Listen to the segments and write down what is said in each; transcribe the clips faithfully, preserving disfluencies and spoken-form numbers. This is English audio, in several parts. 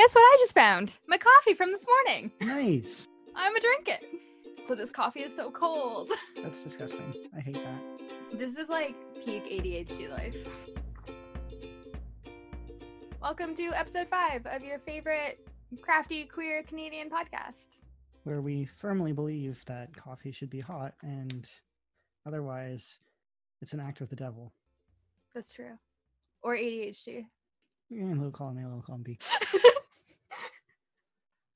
Guess what I just found? My coffee from this morning. Nice. I'm a drink it. So this coffee is so cold. That's disgusting. I hate that. This is like peak A D H D life. Welcome to episode five of your favorite crafty queer Canadian podcast, where we firmly believe that coffee should be hot and otherwise it's an act of the devil. That's true. Or A D H D. Yeah, we'll call him A, we'll call him B.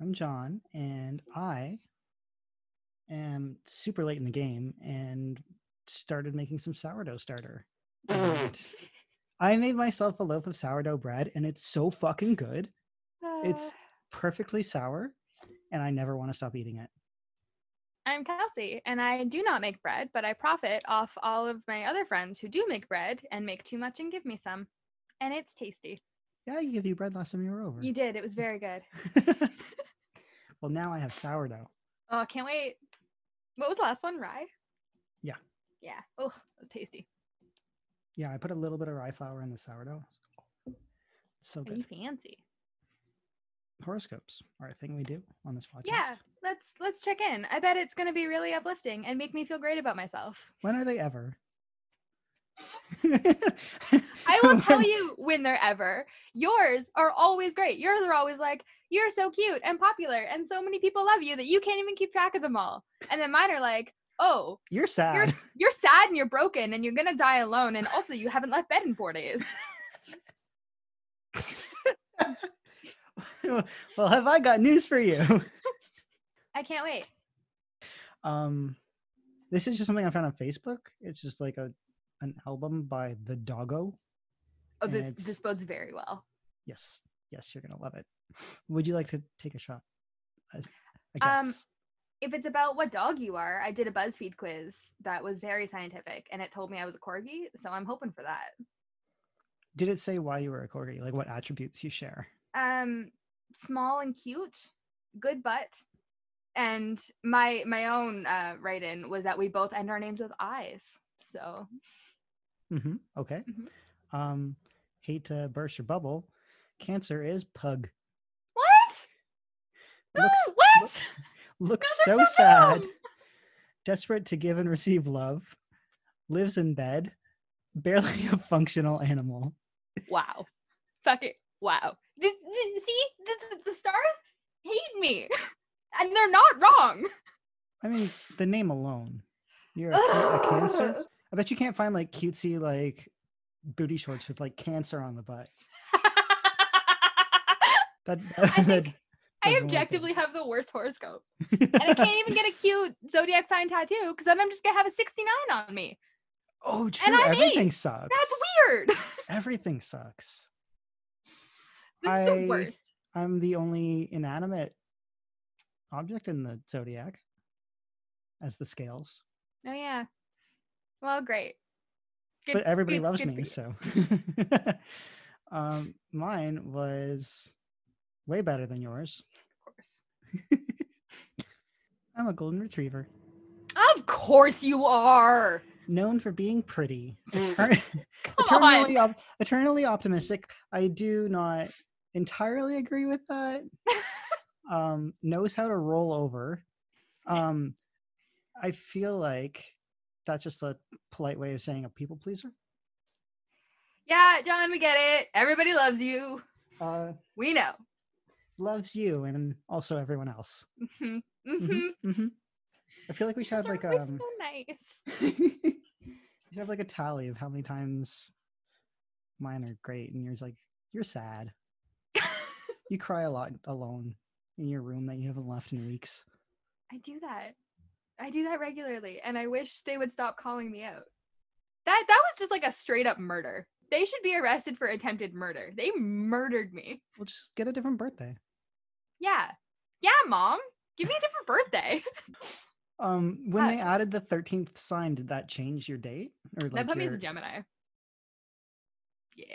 I'm John, and I am super late in the game and started making some sourdough starter. And I made myself a loaf of sourdough bread, and it's so fucking good. Uh, it's perfectly sour, and I never want to stop eating it. I'm Kelsey, and I do not make bread, but I profit off all of my other friends who do make bread and make too much and give me some. And it's tasty. Yeah, I gave you bread last time you were over. You did. It was very good. Well, now I have sourdough. Oh, can't wait. What was the last one? Rye? Yeah. Yeah. Oh, it was tasty. Yeah, I put a little bit of rye flour in the sourdough. So good. Are you fancy? Horoscopes are a thing we do on this podcast. Yeah, let's let's check in. I bet it's going to be really uplifting and make me feel great about myself. When are they ever? I will tell you when they're ever. Yours are always great. Yours are always like, you're so cute and popular and so many people love you that you can't even keep track of them all. And then mine are like, oh, you're sad. You're, you're sad and you're broken and you're going to die alone. And also you haven't left bed in four days. Well, have I got news for you? I can't wait. Um, this is just something I found on Facebook. It's just like a an album by The Doggo. Oh, this this bodes very well. Yes. Yes, you're going to love it. Would you like to take a shot? I, I guess. Um, if it's about what dog you are, I did a BuzzFeed quiz that was very scientific and it told me I was a corgi, so I'm hoping for that. Did it say why you were a corgi? Like what attributes you share? Um, small and cute, good butt, and my my own uh, write-in was that we both end our names with I's. So mm-hmm. Okay. Mm-hmm. Um, hate to burst your bubble. Cancer is pug. What? No, looks, what? Look, looks no, so, so sad. Dumb. Desperate to give and receive love. Lives in bed. Barely a functional animal. Wow. Fuck it. Wow. The, the, see, the, the stars hate me. And they're not wrong. I mean, the name alone. You're a, a cancer? I bet you can't find like cutesy like booty shorts with like cancer on the butt. that, that, I, think I objectively have the worst horoscope. And I can't even get a cute zodiac sign tattoo because then I'm just going to have a sixty-nine on me. Oh, true. And I'm Everything eight. Sucks. That's weird. Everything sucks. This I, is the worst. I'm the only inanimate object in the zodiac as the scales. Oh yeah, well, great. Good, but everybody good, loves good me, so. um, mine was way better than yours. Of course. I'm a golden retriever. Of course you are. Known for being pretty, Eter- eternally, op- eternally optimistic. I do not entirely agree with that. um, knows how to roll over. Um. I feel like that's just a polite way of saying a people pleaser. Yeah, John, we get it. Everybody loves you. Uh, we know. Loves you and also everyone else. Mm-hmm. Mm-hmm. Mm-hmm. I feel like we should have like a. Um, so nice. We should have like a tally of how many times mine are great and yours like you're sad. You cry a lot alone in your room that you haven't left in weeks. I do that. I do that regularly, and I wish they would stop calling me out. That that was just like a straight up murder. They should be arrested for attempted murder. They murdered me. We'll just get a different birthday. Yeah. Yeah, Mom. Give me a different birthday. um, when uh, they added the thirteenth sign, did that change your date? Or like that put your... me as a Gemini. Yeah.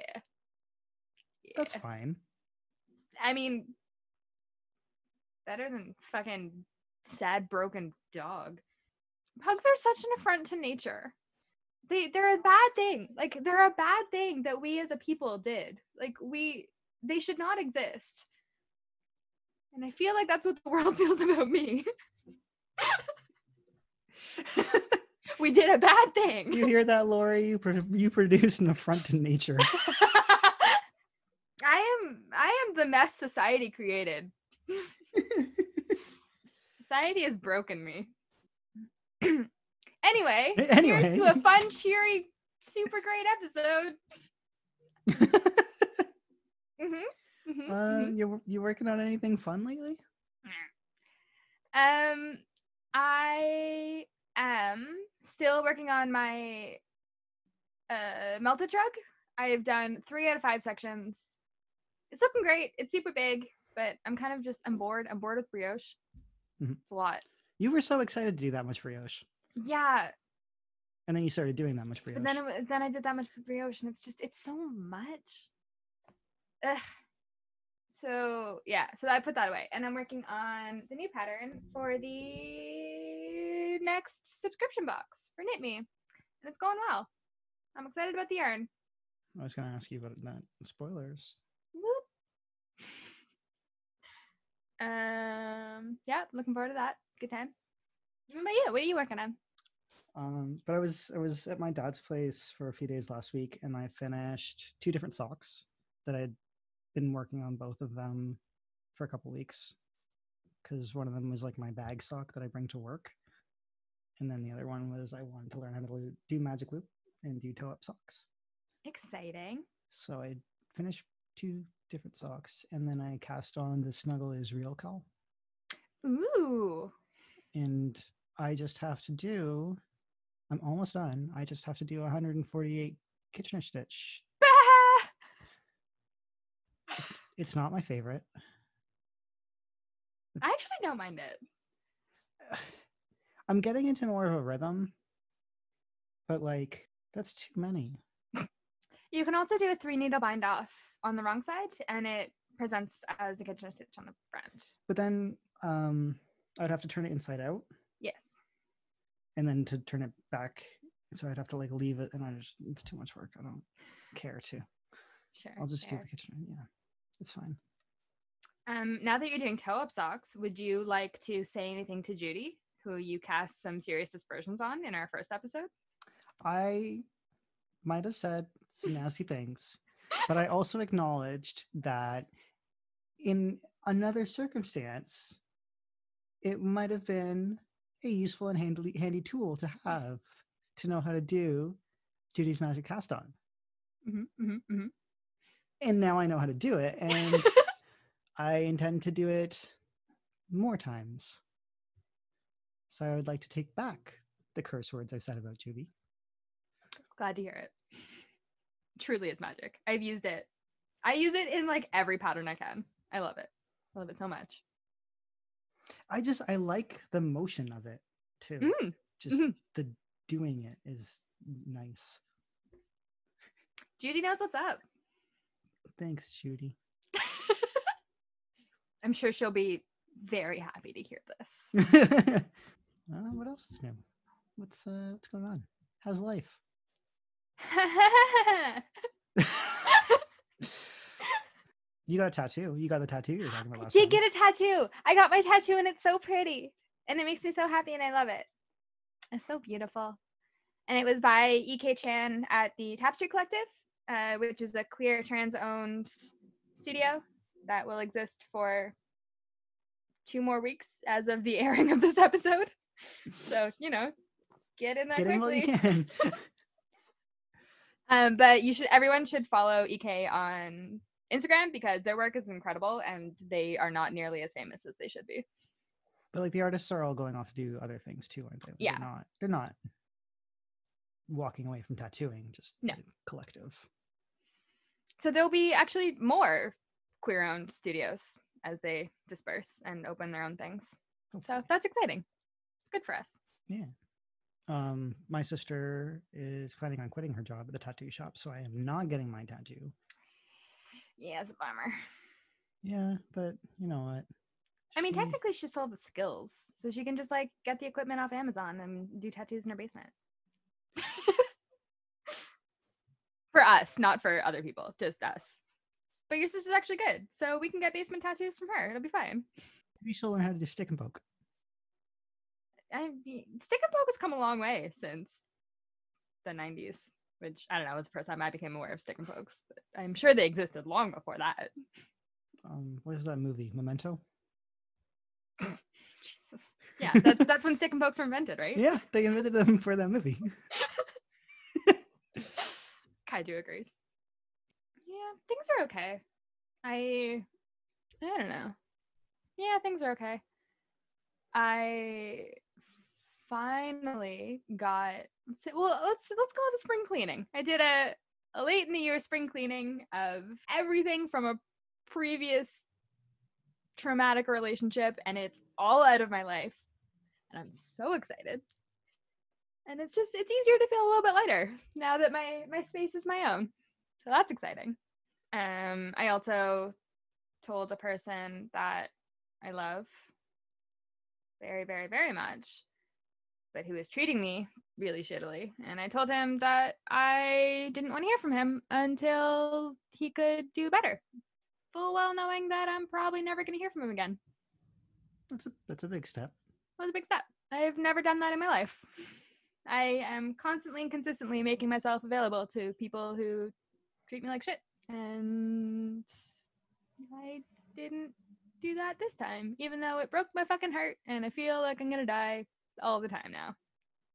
yeah. That's fine. I mean, better than fucking... sad broken dog. Pugs are such an affront to nature. They they're a bad thing. Like they're a bad thing that we as a people did. Like we they should not exist. And I feel like that's what the world feels about me. We did a bad thing. You hear that, Lori? You pro- you produce an affront to nature. I am I am the mess society created. Society has broken me. Anyway, anyway, here's to a fun, cheery, super great episode. Mm-hmm, mm-hmm, uh, mm-hmm. You you working on anything fun lately? Um, I am still working on my uh, melted drug. I've done three out of five sections. It's looking great. It's super big, but I'm kind of just I'm bored. I'm bored with brioche. Mm-hmm. It's a lot. You were so excited to do that much brioche. Yeah. And then you started doing that much brioche. But then it, then I did that much brioche, and it's just it's so much. Ugh. So yeah, so I put that away, and I'm working on the new pattern for the next subscription box for Knit Me, and it's going well. I'm excited about the yarn. I was gonna ask you about that. Spoilers. Whoop. Um. Yeah, looking forward to that. Good times. What about you? What are you working on? Um. But I was I was at my dad's place for a few days last week, and I finished two different socks that I'd been working on, both of them for a couple weeks, because one of them was like my bag sock that I bring to work, and then the other one was I wanted to learn how to do magic loop and do toe up socks. Exciting. So I finished two different socks, and then I cast on the Snuggle is Real C A L. Ooh. And I just have to do, I'm almost done, I just have to do one hundred forty-eight Kitchener stitch. It's not my favorite. It's, I actually don't mind it. I'm getting into more of a rhythm, but like that's too many. You can also do a three needle bind off on the wrong side, and it presents as the Kitchener stitch on the front. But then um, I'd have to turn it inside out. Yes. And then to turn it back, so I'd have to like leave it, and I just it's too much work. I don't care to. Sure. I'll just fair. do the Kitchener. Yeah. It's fine. Um, now that you're doing toe-up socks, would you like to say anything to Judy, who you cast some serious dispersions on in our first episode? I might have said some nasty things, but I also acknowledged that in another circumstance, it might have been a useful and handy, handy tool to have to know how to do Judy's magic cast-on. Mm-hmm, mm-hmm, mm-hmm. And now I know how to do it, and I intend to do it more times. So I would like to take back the curse words I said about Judy. Glad to hear it. Truly is magic. I've used it. I use it in like every pattern I can. I love it. I love it so much. I just, I like the motion of it too. Mm. Just mm-hmm. the doing it is nice. Judy knows what's up. Thanks, Judy. I'm sure she'll be very happy to hear this. uh, what else is new? What's uh, what's going on? How's life? You got a tattoo. You got the tattoo you were talking about last time. I did get a tattoo. I got my tattoo, and it's so pretty. And it makes me so happy, and I love it. It's so beautiful. And it was by E K Chan at the Tapster Collective. Uh, which is a queer, trans-owned studio that will exist for two more weeks as of the airing of this episode. So, you know, get in there get quickly. In while you can. um, but you should, everyone should follow E K on Instagram, because their work is incredible, and they are not nearly as famous as they should be. But like the artists are all going off to do other things too, aren't they? Yeah. They're not. They're not walking away from tattooing, just no. Collective. So there'll be actually more queer-owned studios as they disperse and open their own things. Hopefully. So that's exciting. It's good for us. Yeah. Um, my sister is planning on quitting her job at the tattoo shop, so I am not getting my tattoo. Yeah, it's a bummer. Yeah, but you know what? I mean, she... technically she sold the skills, so she can just like get the equipment off Amazon and do tattoos in her basement. For us, not for other people, just us. But your sister's actually good, so we can get basement tattoos from her. It'll be fine. Maybe she'll learn how to do stick and poke. I, stick and poke has come a long way since the nineties, which I don't know, was the first time I became aware of stick and pokes. But I'm sure they existed long before that. Um, what is that movie? Memento? Jesus. Yeah, that's, that's when stick and pokes were invented, right? Yeah, they invented them for that movie. Kaiju agrees. Yeah, things are okay. I, I don't know. Yeah, things are okay. I finally got, let's say, well, let's let's call it a spring cleaning. I did a, a late in the year spring cleaning of everything from a previous traumatic relationship, and it's all out of my life, and I'm so excited. And it's just, it's easier to feel a little bit lighter now that my my space is my own. So that's exciting. Um, I also told a person that I love very, very, very much, but who was treating me really shittily. And I told him that I didn't want to hear from him until he could do better, full well knowing that I'm probably never going to hear from him again. That's a that's a big step. That was a big step. I've never done that in my life. I am constantly and consistently making myself available to people who treat me like shit. And I didn't do that this time, even though it broke my fucking heart and I feel like I'm gonna die all the time now.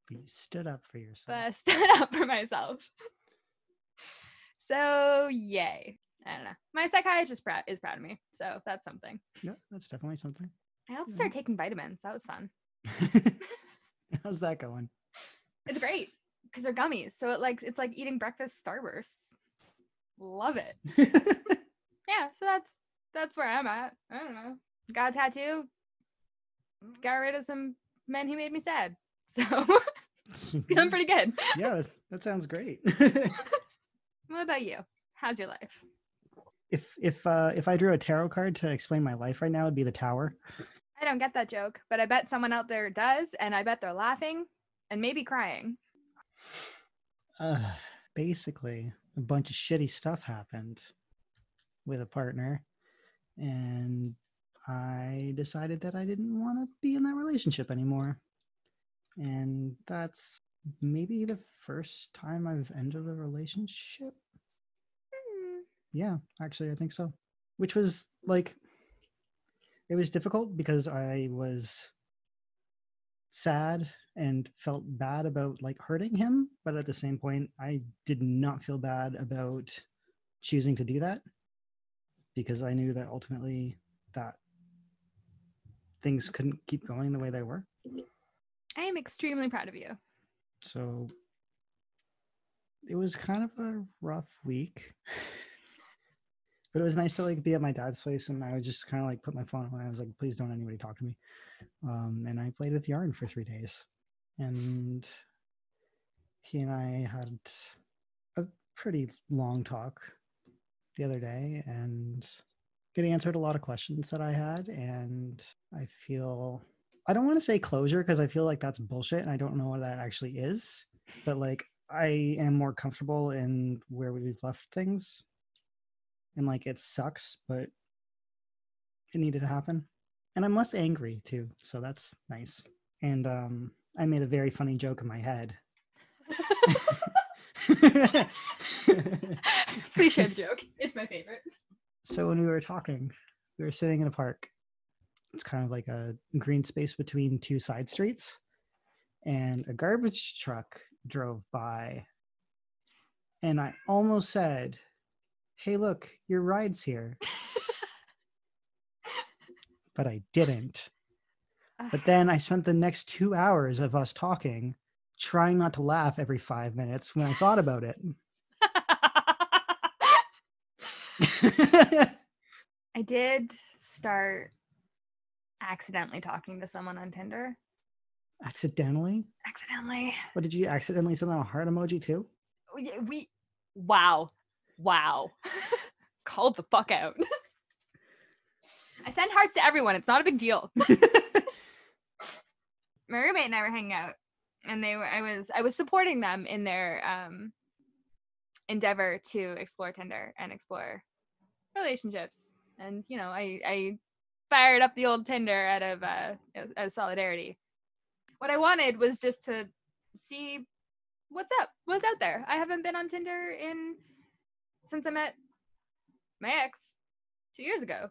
But you stood up for yourself. But I stood up for myself. So, yay. I don't know. My psychiatrist prou- is proud of me, so that's something. Yeah, that's definitely something. I also yeah. started taking vitamins. That was fun. How's that going? It's great because they're gummies, so it like it's like eating breakfast Starbursts. Love it. Yeah, so that's that's where I'm at. I don't know. Got a tattoo. Got rid of some men who made me sad. So feeling pretty good. Yeah, that sounds great. What about you? How's your life? If if uh, if I drew a tarot card to explain my life right now, it'd be the Tower. I don't get that joke, but I bet someone out there does, and I bet they're laughing. And maybe crying. Uh, basically, a bunch of shitty stuff happened with a partner, and I decided that I didn't want to be in that relationship anymore. And that's maybe the first time I've ended a relationship. Mm. Yeah, actually, I think so. Which was like, it was difficult because I was sad and felt bad about like hurting him, but at the same point I did not feel bad about choosing to do that, because I knew that ultimately that things couldn't keep going the way they were. I am extremely proud of you. So it was kind of a rough week. But it was nice to like be at my dad's place, and I would just kind of like put my phone away. I was like, please don't anybody talk to me. Um, and I played with yarn for three days. And he and I had a pretty long talk the other day, and it answered a lot of questions that I had. And I feel, I don't want to say closure, because I feel like that's bullshit and I don't know what that actually is. But like, I am more comfortable in where we've left things. And like, it sucks, but it needed to happen. And I'm less angry too, so that's nice. And um, I made a very funny joke in my head. Please share the joke. It's my favorite. So when we were talking, we were sitting in a park. It's kind of like a green space between two side streets. And a garbage truck drove by. And I almost said, hey, look, your ride's here. But I didn't. But then I spent the next two hours of us talking, trying not to laugh every five minutes when I thought about it. I did start accidentally talking to someone on Tinder. Accidentally? Accidentally. What, did you accidentally send out a heart emoji too? We, we wow. Wow. Called the fuck out. I send hearts to everyone. It's not a big deal. My roommate and I were hanging out, and they were I was I was supporting them in their um endeavor to explore Tinder and explore relationships. And, you know, I, I fired up the old Tinder out of uh, out of solidarity. What I wanted was just to see what's up, what's out there. I haven't been on Tinder in since I met my ex two years ago.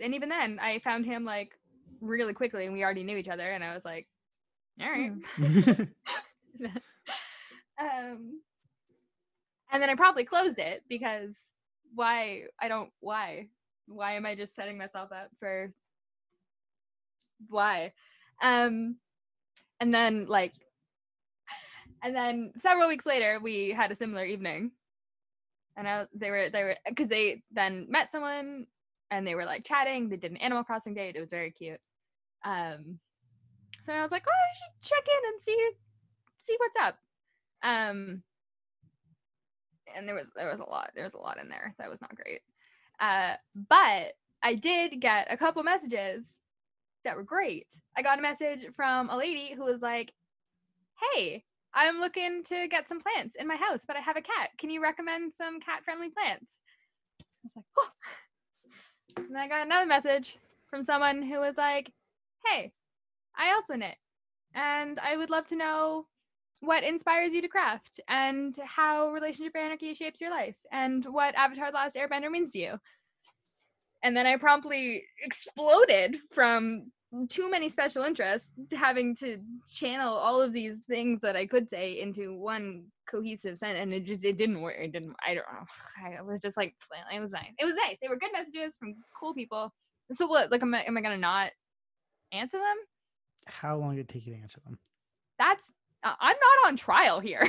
And even then, I found him, like, really quickly, and we already knew each other, and I was like, all right. Mm. um, and then I probably closed it, because why, I don't, why? Why am I just setting myself up for, why? Um, and then, like, and then several weeks later, we had a similar evening. And I, they were, they were, because they then met someone, and they were, like, chatting. They did an Animal Crossing date. It was very cute. Um, so I was like, oh, I should check in and see, see what's up. Um, and there was, there was a lot, there was a lot in there that was not great. Uh, but I did get a couple messages that were great. I got a message from a lady who was like, hey, I'm looking to get some plants in my house, but I have a cat. Can you recommend some cat-friendly plants? I was like, oh. And I got another message from someone who was like, hey, I also knit, and I would love to know what inspires you to craft, and how relationship anarchy shapes your life, and what Avatar the Last Airbender means to you. And then I promptly exploded from too many special interests to having to channel all of these things that I could say into one cohesive sentence, and it just it didn't work. It didn't. I don't know. I was just like, it was nice. It was nice. They were good messages from cool people. So what? Like, am I am I gonna not answer them? How long did it take you to answer them? That's uh, I'm not on trial here.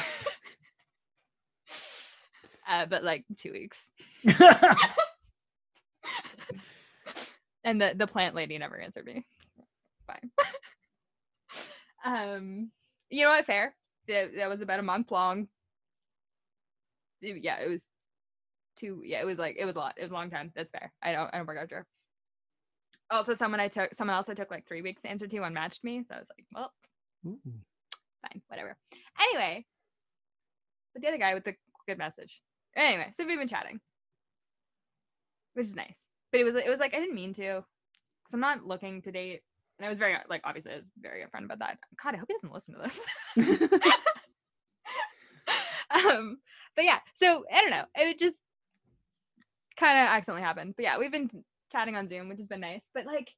uh, but like two weeks. And the the plant lady never answered me. Fine. um, you know what? Fair. That, that was about a month long. It, yeah, it was two. Yeah, it was like it was a lot. It was a long time. That's fair. I don't. I don't work out sure. Also, someone I took, someone else I took like three weeks to answer to unmatched me. So I was like, well, ooh. Fine, whatever. Anyway, but the other guy with the good message. Anyway, so we've been chatting, which is nice. But it was it was like I didn't mean to, because I'm not looking to date. And I was very, like, obviously I was very upfront about that. God, I hope he doesn't listen to this. um, but yeah, so I don't know. It just kind of accidentally happened. But yeah, we've been chatting on Zoom, which has been nice. But, like,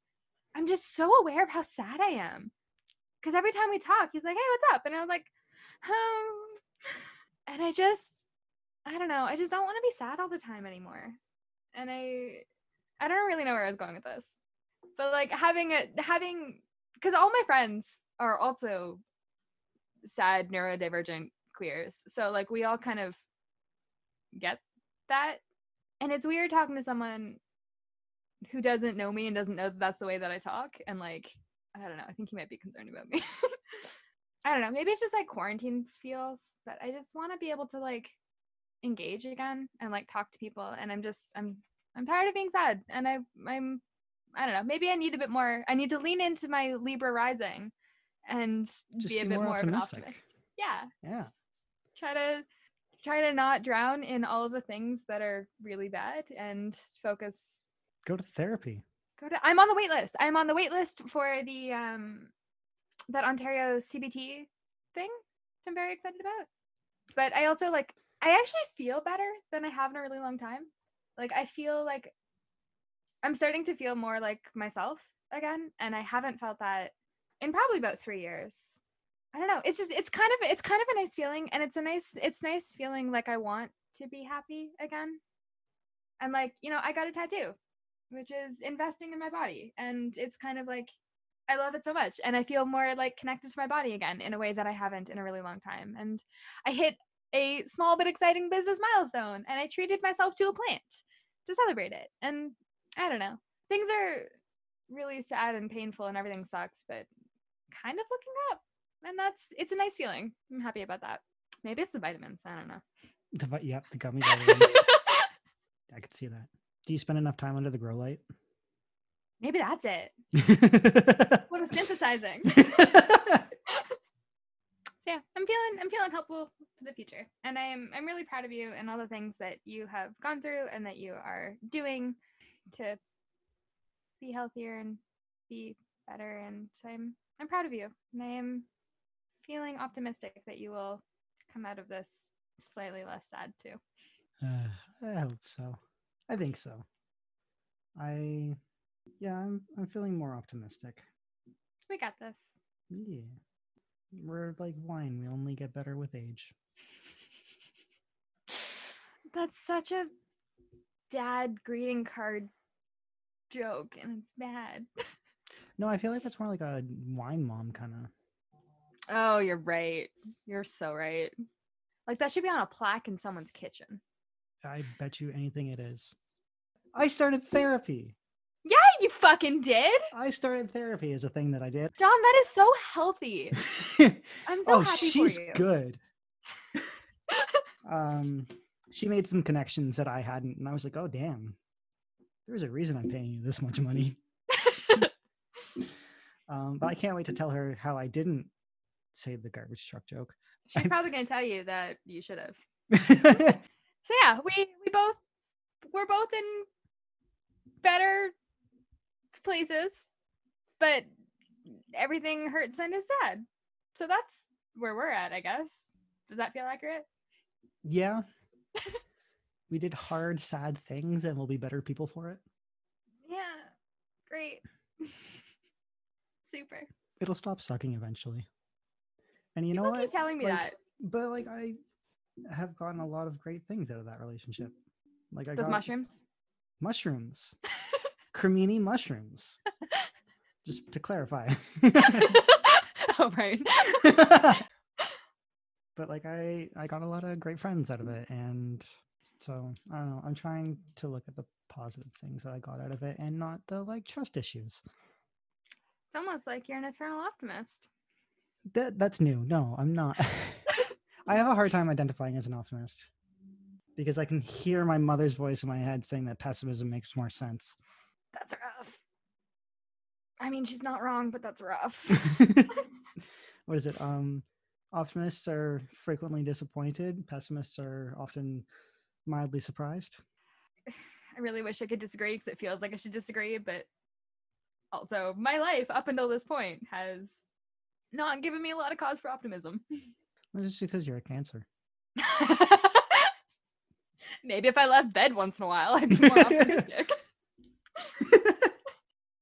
I'm just so aware of how sad I am. Because every time we talk, he's like, hey, what's up? And I'm like, um, and I just, I don't know. I just don't want to be sad all the time anymore. And I, I don't really know where I was going with this. But, like, having a having because all my friends are also sad, neurodivergent queers, so, like, we all kind of get that, and it's weird talking to someone who doesn't know me and doesn't know that that's the way that I talk. And, like, I don't know, I think he might be concerned about me. I don't know, maybe it's just like quarantine feels, but I just want to be able to, like, engage again and, like, talk to people. And I'm just I'm I'm tired of being sad, and I I'm I don't know. Maybe I need a bit more. I need to lean into my Libra rising, and just be a be bit more, more of an optimist. Yeah. Yeah. Just try to try to not drown in all of the things that are really bad, and focus. Go to therapy. Go to. I'm on the wait list. I'm on the wait list for the um, that Ontario C B T thing. Which I'm very excited about. But I also, like, I actually feel better than I have in a really long time. Like, I feel like. I'm starting to feel more like myself again, and I haven't felt that in probably about three years. I don't know. It's just it's kind of it's kind of a nice feeling, and it's a nice it's nice feeling like I want to be happy again. And, like, you know, I got a tattoo, which is investing in my body, and it's kind of like I love it so much, and I feel more, like, connected to my body again in a way that I haven't in a really long time. And I hit a small but exciting business milestone, and I treated myself to a plant to celebrate it. And I don't know. Things are really sad and painful and everything sucks, but kind of looking up. And that's, it's a nice feeling. I'm happy about that. Maybe it's the vitamins. I don't know. The, yeah, the gummy vitamins. I could see that. Do you spend enough time under the grow light? Maybe that's it. Photosynthesizing. yeah, I'm feeling I'm feeling hopeful for the future, and I'm I'm really proud of you and all the things that you have gone through and that you are doing to be healthier and be better. And so I'm I'm proud of you, and I am feeling optimistic that you will come out of this slightly less sad too. Uh, I hope so. I think so. I yeah, I'm I'm feeling more optimistic. We got this. Yeah. We're like wine. We only get better with age. That's such a dad greeting card joke, and it's bad. No, I feel like that's more like a wine mom kind of. Oh, you're right. You're so right. Like, that should be on a plaque in someone's kitchen. I bet you anything it is. I started therapy. Yeah, you fucking did. I started therapy as a thing that I did. John, that is so healthy. I'm so oh, happy for you. She's good. um, she made some connections that I hadn't, and I was like, oh, damn. There's a reason I'm paying you this much money. um, but I can't wait to tell her how I didn't say the garbage truck joke. She's probably going to tell you that you should have. So yeah, we, we both, we're both in better places, but everything hurts and is sad. So that's where we're at, I guess. Does that feel accurate? Yeah. We did hard, sad things, and we'll be better people for it. Yeah. Great. Super. It'll stop sucking eventually. And you people know what? Keep telling me like, that. But like, I have gotten a lot of great things out of that relationship. Like, I those got mushrooms. Mushrooms. Cremini mushrooms. Just to clarify. Oh, right. But like, I, I got a lot of great friends out of it. And so, I don't know, I'm trying to look at the positive things that I got out of it and not the like trust issues. It's almost like you're an eternal optimist. That that's new. No, I'm not. I have a hard time identifying as an optimist because I can hear my mother's voice in my head saying that pessimism makes more sense. That's rough. I mean, she's not wrong, but that's rough. What is it? Um, optimists are frequently disappointed. Pessimists are often mildly surprised. I really wish I could disagree because it feels like I should disagree, but also my life up until this point has not giving me a lot of cause for optimism. Well, just because you're a Cancer. Maybe if I left bed once in a while, I'd be more optimistic.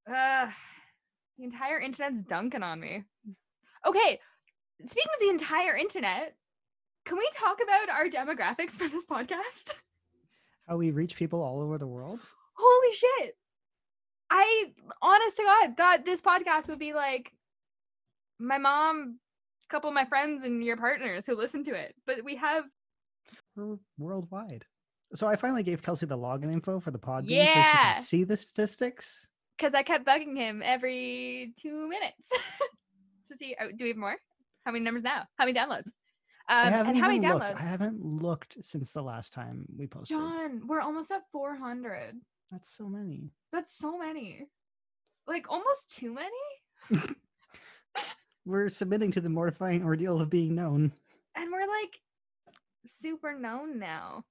uh, the entire internet's dunking on me. Okay, speaking of the entire internet, can we talk about our demographics for this podcast? How we reach people all over the world? Holy shit! I, honest to God, thought this podcast would be like my mom, a couple of my friends, and your partners who listen to it. But we have... We're worldwide. So I finally gave Kelsey the login info for the pod yeah. game so she could see the statistics. Because I kept bugging him every two minutes to see, oh, do we have more? How many numbers now? How many downloads? Um, and how many downloads? Looked. I haven't looked since the last time we posted. John, we're almost at four hundred. That's so many. That's so many. Like, almost too many? We're submitting to the mortifying ordeal of being known. And we're like super known now.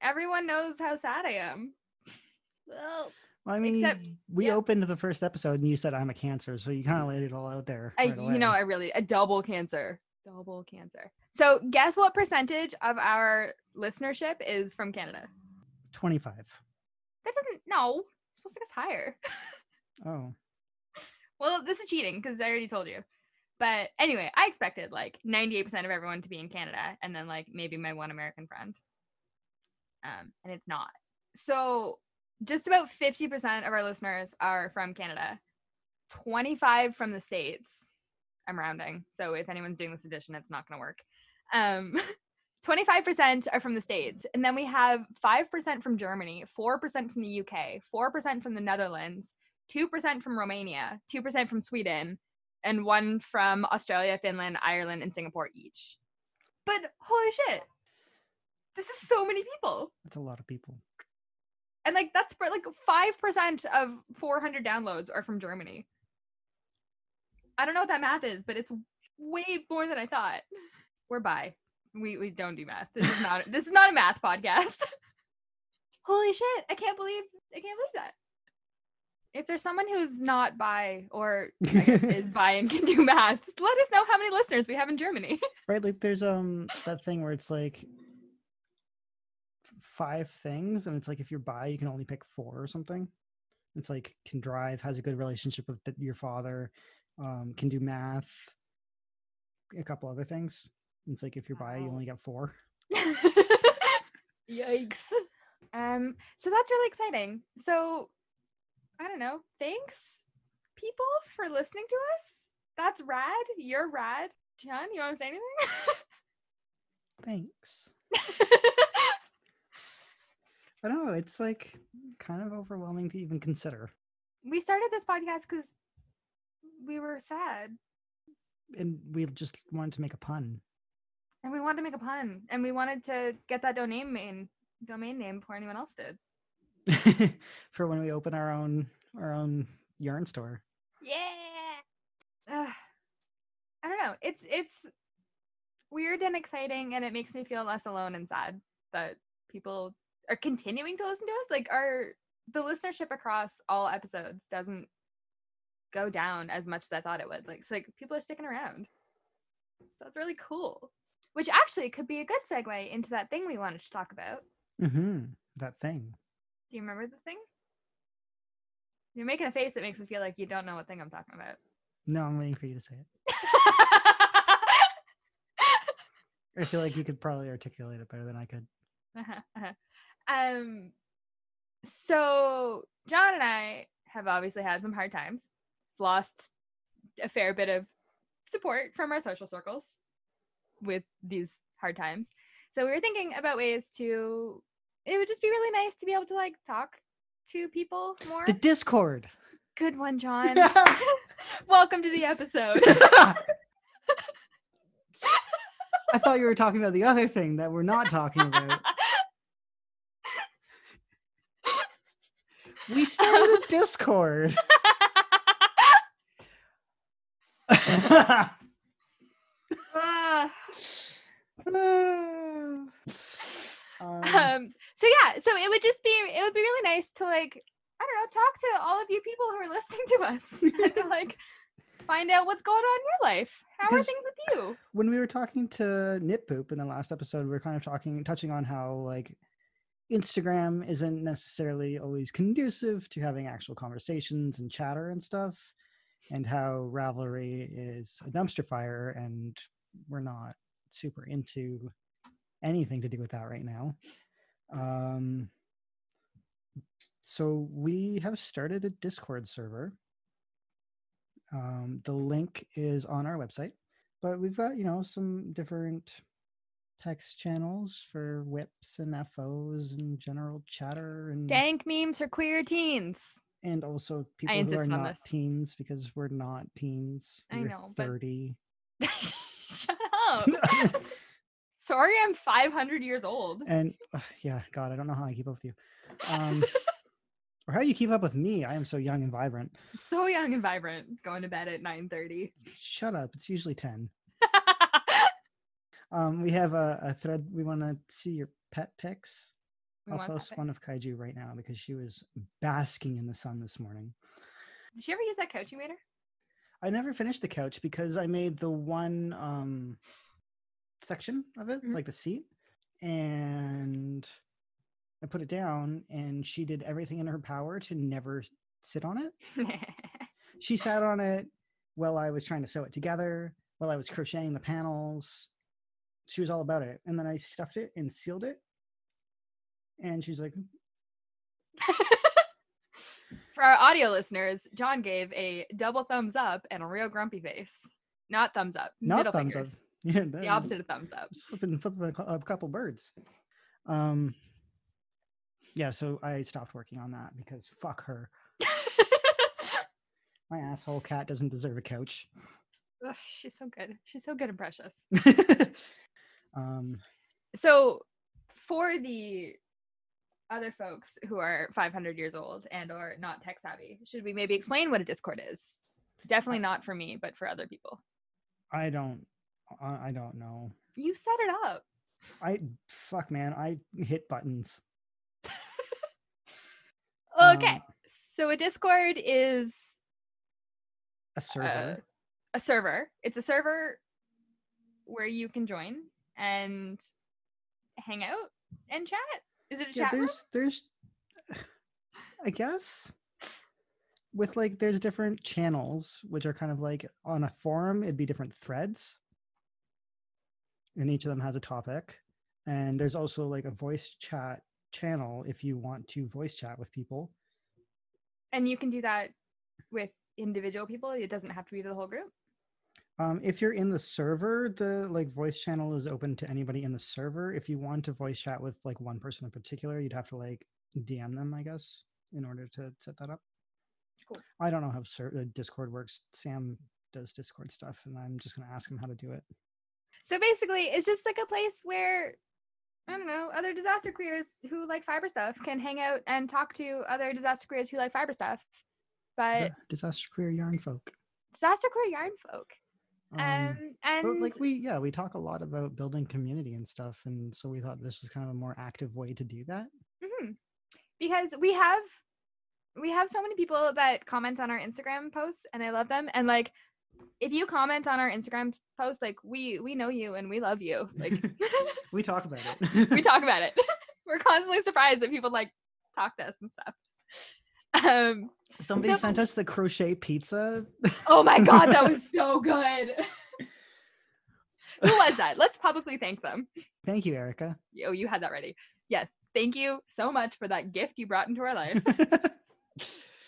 Everyone knows how sad I am. Well, well I mean, except, we yeah. opened the first episode and you said I'm a Cancer. So you kind of laid it all out there. Right I, you know, I really, a double cancer, double cancer. So guess what percentage of our listenership is from Canada? twenty-five. That doesn't, no, it's supposed to get higher. Oh. Well, this is cheating because I already told you. But anyway, I expected like ninety-eight percent of everyone to be in Canada and then like maybe my one American friend. Um, and it's not. So just about fifty percent of our listeners are from Canada, twenty-five from the States. I'm rounding. So if anyone's doing this edition, it's not going to work. Um, twenty-five percent are from the States. And then we have five percent from Germany, four percent from the U K, four percent from the Netherlands, two percent from Romania, two percent from Sweden, and one from Australia, Finland, Ireland, and Singapore each. But holy shit, this is so many people. That's a lot of people. And like, that's like five percent of four hundred downloads are from Germany. I don't know what that math is, but it's way more than I thought. We're bi. We we don't do math. This is not this is not a math podcast. Holy shit! I can't believe I can't believe that. If there's someone who's not bi or I guess, is bi and can do math, let us know how many listeners we have in Germany. Right, like there's um that thing where it's like five things, and it's like if you're bi, you can only pick four or something. It's like can drive, has a good relationship with the, your father, um, can do math, a couple other things. It's like if you're bi, you only got four. Yikes. Um, so that's really exciting. So I don't know. Thanks, people, for listening to us. That's rad. You're rad. John, you want to say anything? Thanks. I don't know. It's like kind of overwhelming to even consider. We started this podcast because we were sad. And we just wanted to make a pun. And we wanted to make a pun. And we wanted to get that domain name, domain name before anyone else did. For when we open our own our own yarn store. Yeah. Uh, I don't know. It's it's weird and exciting, and it makes me feel less alone and sad that people are continuing to listen to us. Like our the listenership across all episodes doesn't go down as much as I thought it would. Like so like people are sticking around. So that's really cool. Which actually could be a good segue into that thing we wanted to talk about. Mm-hmm. That thing. Do you remember the thing? You're making a face that makes me feel like you don't know what thing I'm talking about. No, I'm waiting for you to say it. I feel like you could probably articulate it better than I could. Uh-huh, uh-huh. Um, so John and I have obviously had some hard times, lost a fair bit of support from our social circles with these hard times. So we were thinking about ways to, it would just be really nice to be able to like talk to people more. The Discord. Good one, John. Welcome to the episode. I thought you were talking about the other thing that we're not talking about. We started Discord. uh, um, um, so yeah, so it would just be, it would be really nice to like, I don't know, talk to all of you people who are listening to us and to like find out what's going on in your life. How are things with you? When we were talking to Knit Poop in the last episode, we were kind of talking, touching on how like Instagram isn't necessarily always conducive to having actual conversations and chatter and stuff, and how Ravelry is a dumpster fire and we're not super into anything to do with that right now. Um, so we have started a Discord server. Um, the link is on our website, but we've got, you know, some different text channels for whips and F Os and general chatter and dank memes for queer teens. And also people who are not this. teens, because we're not teens. We're I know, thirty. But... Shut up. Sorry, I'm five hundred years old. And uh, yeah, God, I don't know how I keep up with you. Um, or how you keep up with me. I am so young and vibrant. So young and vibrant. Going to bed at nine thirty. Shut up. It's usually ten. um, we have a, a thread. We want to see your pet pics. We I'll post one of Kaiju right now because she was basking in the sun this morning. Did she ever use that couch you made her? I never finished the couch because I made the one um, section of it, mm-hmm. like the seat, and I put it down and she did everything in her power to never sit on it. She sat on it while I was trying to sew it together, while I was crocheting the panels. She was all about it. And then I stuffed it and sealed it. And she's like, for our audio listeners, John gave a double thumbs up and a real grumpy face. Not thumbs up, not middle thumbs fingers. Up. Yeah, the opposite of thumbs up. Flipping, flipping a couple birds. Um, yeah. So I stopped working on that because fuck her. My asshole cat doesn't deserve a couch. Ugh, she's so good. She's so good and precious. um. So for the other folks who are five hundred years old and or not tech savvy, should we maybe explain what a Discord is? Definitely not for me, but for other people. I don't, I don't know. You set it up. I, fuck man, I hit buttons. Okay, um, so a Discord is a server. Uh, a server. It's a server where you can join and hang out and chat. Is it a yeah, chat there's, room? There's, I guess, with like, there's different channels, which are kind of like on a forum, it'd be different threads. And each of them has a topic. And there's also like a voice chat channel if you want to voice chat with people. And you can do that with individual people. It doesn't have to be to the whole group. Um, if you're in the server, the like voice channel is open to anybody in the server. If you want to voice chat with like one person in particular, you'd have to like D M them, I guess, in order to set that up. Cool. I don't know how ser- Discord works. Sam does Discord stuff, and I'm just going to ask him how to do it. So basically, it's just like a place where, I don't know, other disaster queers who like fiber stuff can hang out and talk to other disaster queers who like fiber stuff. But the disaster queer yarn folk. Disaster queer yarn folk. Um, um and but like we yeah, we talk a lot about building community and stuff, and so we thought this was kind of a more active way to do that. Mm-hmm. Because we have we have so many people that comment on our Instagram posts, and I love them. And like, if you comment on our Instagram post, like we we know you and we love you. Like we talk about it. we talk about it. We're constantly surprised that people like talk to us and stuff. Um, Somebody so, sent us the crochet pizza. Oh my god, that was so good. Who was that? Let's publicly thank them. Thank you, Erica. Oh, you had that ready. Yes, thank you so much for that gift you brought into our lives,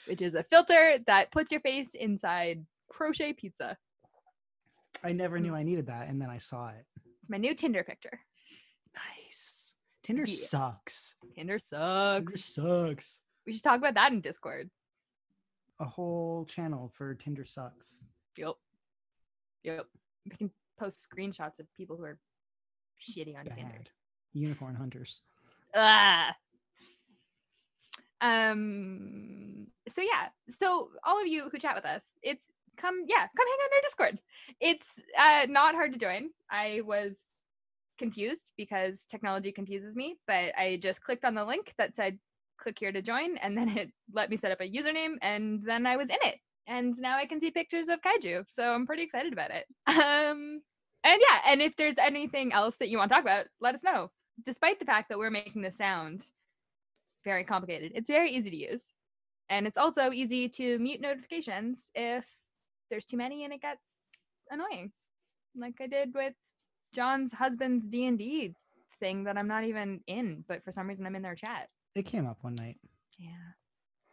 which is a filter that puts your face inside crochet pizza. I never knew I needed that, and then I saw it. It's my new Tinder picture. Nice. Tinder yeah. sucks. Tinder sucks. Tinder sucks. We should talk about that in Discord. A whole channel for Tinder sucks. Yep. Yep. We can post screenshots of people who are shitting on Bad. Tinder. Unicorn hunters. Ah. Um. So yeah. So all of you who chat with us, it's come yeah come hang out in our Discord. It's uh not hard to join. I was confused because technology confuses me, but I just clicked on the link that said, click here to join, and then it let me set up a username, and then I was in it, and now I can see pictures of kaiju, so I'm pretty excited about it. Um and yeah, and if there's anything else that you want to talk about, let us know. Despite the fact that we're making this sound very complicated, it's very easy to use, and it's also easy to mute notifications if there's too many and it gets annoying, like I did with John's husband's D and D thing that I'm not even in, but for some reason I'm in their chat. It came up one night. Yeah.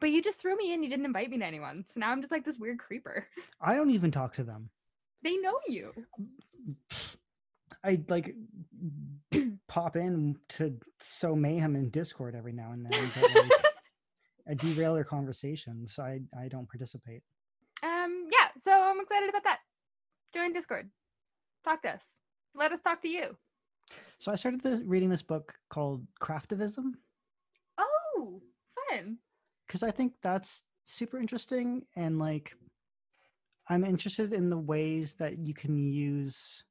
But you just threw me in. You didn't invite me to anyone. So now I'm just like this weird creeper. I don't even talk to them. They know you. I like pop in to sow mayhem in Discord every now and then. But, like, I derail their conversations. So I, I don't participate. Um. Yeah. So I'm excited about that. Join Discord. Talk to us. Let us talk to you. So I started this, reading this book called Craftivism. Because I think that's super interesting, and like I'm interested in the ways that you can use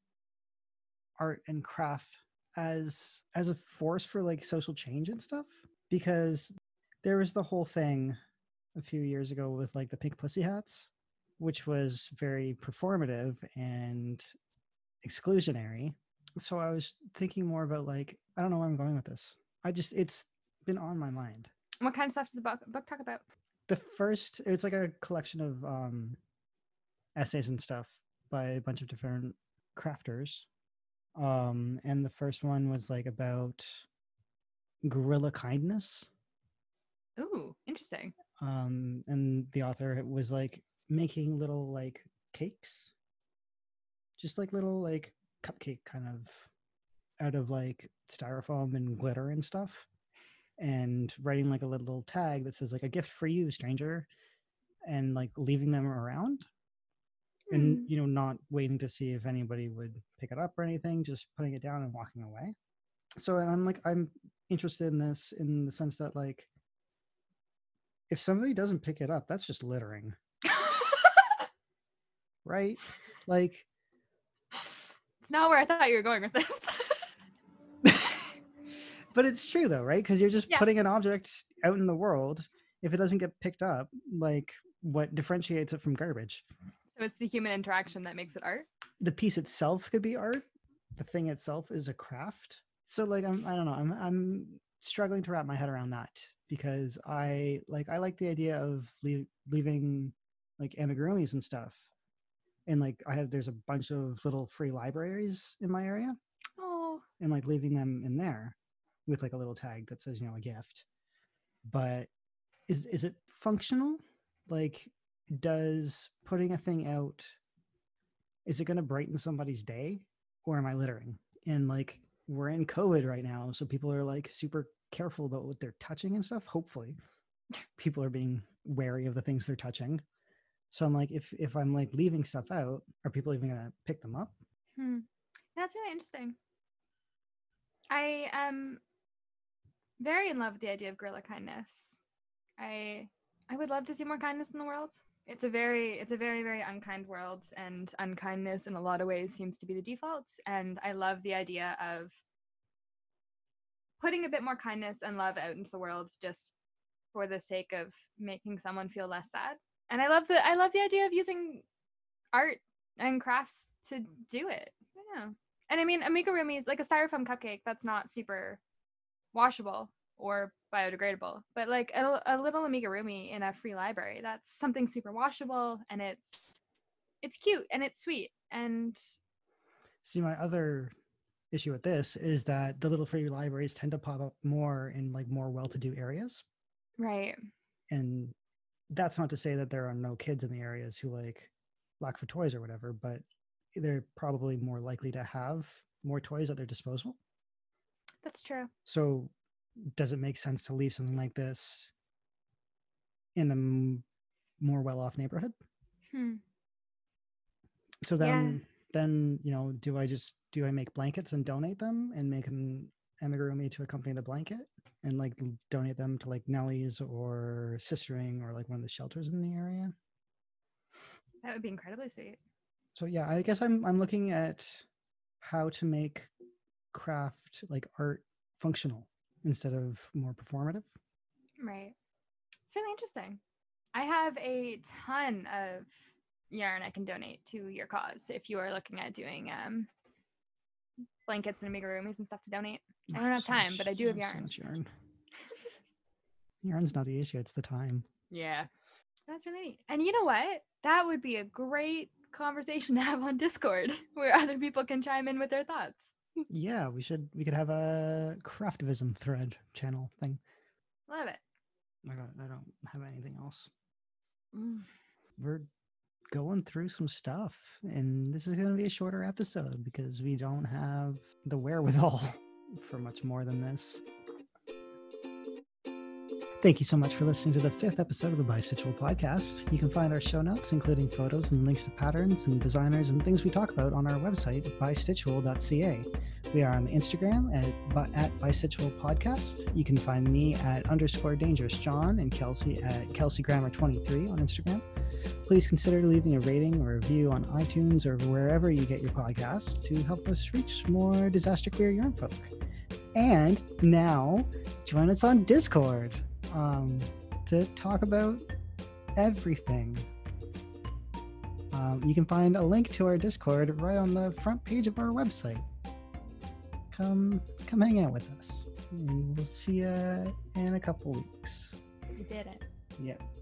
art and craft as as a force for like social change and stuff, because there was the whole thing a few years ago with like the pink pussy hats, which was very performative and exclusionary. So I was thinking more about like, I don't know where I'm going with this. I just, it's been on my mind. What kind of stuff does the book talk about? The first, it's like a collection of um, essays and stuff by a bunch of different crafters. Um, and the first one was like about gorilla kindness. Ooh, interesting. Um, and the author was like making little like cakes, just like little like cupcake kind of out of like styrofoam and glitter and stuff. And writing like a little tag that says like a gift for you, stranger, and like leaving them around mm. and, you know, not waiting to see if anybody would pick it up or anything, just putting it down and walking away. So and I'm like, I'm interested in this in the sense that like, if somebody doesn't pick it up, that's just littering. Right? Like It's not where I thought you were going with this. But it's true though, right? Because you're just yeah. putting an object out in the world. If it doesn't get picked up, like, what differentiates it from garbage? So it's the human interaction that makes it art? The piece itself could be art. The thing itself is a craft. So like, I'm, I don't know, I'm, I'm struggling to wrap my head around that, because I like, I like the idea of leave, leaving like amigurumis and stuff. And like, I have, there's a bunch of little free libraries in my area. Oh. And like leaving them in there with like a little tag that says, you know, a gift. But is, is it functional? Like, does putting a thing out, is it going to brighten somebody's day, or am I littering? And like, we're in COVID right now, so people are like super careful about what they're touching and stuff. Hopefully people are being wary of the things they're touching. So I'm like, if if I'm like leaving stuff out, are people even going to pick them up? Hmm. That's really interesting. I am very in love with the idea of guerrilla kindness. I I would love to see more kindness in the world. It's a very, it's a very, very unkind world, and unkindness in a lot of ways seems to be the default. And I love the idea of putting a bit more kindness and love out into the world just for the sake of making someone feel less sad. And I love the, I love the idea of using art and crafts to do it. Yeah. And I mean, amigurumis, like a styrofoam cupcake, that's not super washable or biodegradable, but like a, a little amigurumi in a free library, that's something super washable, and it's it's cute and it's sweet. And see, my other issue with this is that the little free libraries tend to pop up more in like more well-to-do areas, right? And that's not to say that there are no kids in the areas who like lack for toys or whatever, but they're probably more likely to have more toys at their disposal. That's true. So does it make sense to leave something like this in a m- more well-off neighborhood? Hmm. So then, yeah. then, you know, do I just, do I make blankets and donate them and make an amigurumi to accompany the blanket and like donate them to like Nellie's or Sistering or like one of the shelters in the area? That would be incredibly sweet. So yeah, I guess I'm, I'm looking at how to make craft, like art, functional instead of more performative. Right. It's really interesting. I have a ton of yarn I can donate to your cause if you are looking at doing um, blankets and amigurumis and stuff to donate. I don't have time, but I do have yarn. So yarn. Yarn's not the issue, it's the time. Yeah. That's really neat. And you know what? That would be a great conversation to have on Discord where other people can chime in with their thoughts. Yeah, we should, we could have a Craftivism thread channel thing. Love it. I don't, I don't have anything else. Mm. We're going through some stuff, and this is going to be a shorter episode because we don't have the wherewithal for much more than this. Thank you so much for listening to the fifth episode of the Bistitchul Podcast. You can find our show notes, including photos and links to patterns and designers and things we talk about, on our website, bistitchul dot c a. We are on Instagram at, at Bistitchul Podcast. You can find me at underscore dangerous John and Kelsey at Kelsey Grammar twenty-three on Instagram. Please consider leaving a rating or review on iTunes or wherever you get your podcasts to help us reach more disaster queer yarn folk. And now, join us on Discord. Um, to talk about everything. Um, you can find a link to our Discord right on the front page of our website. Come, come hang out with us. And we'll see you in a couple weeks. We did it. Yep.